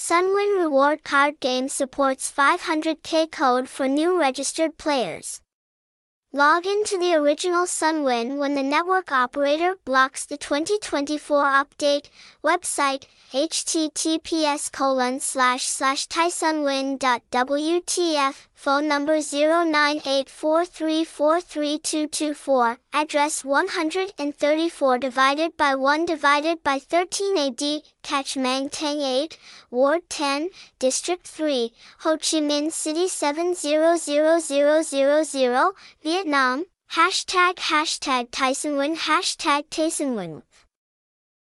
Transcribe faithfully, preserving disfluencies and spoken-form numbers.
Sunwin Reward Card Game supports five hundred K code for new registered players. Log in to the original Sunwin when the network operator blocks the twenty twenty-four update. Website, H T T P S colon slash slash Taisunwin dot W T F, phone number zero nine eight four three four three two two four, address one hundred thirty-four divided by one divided by thirteen A D, Kachemang Tang eight, Ward ten, District three, Ho Chi Minh City seven zero zero zero zero zero, Vietnam, hashtag hashtag Taisunwin hashtag Taisunwin.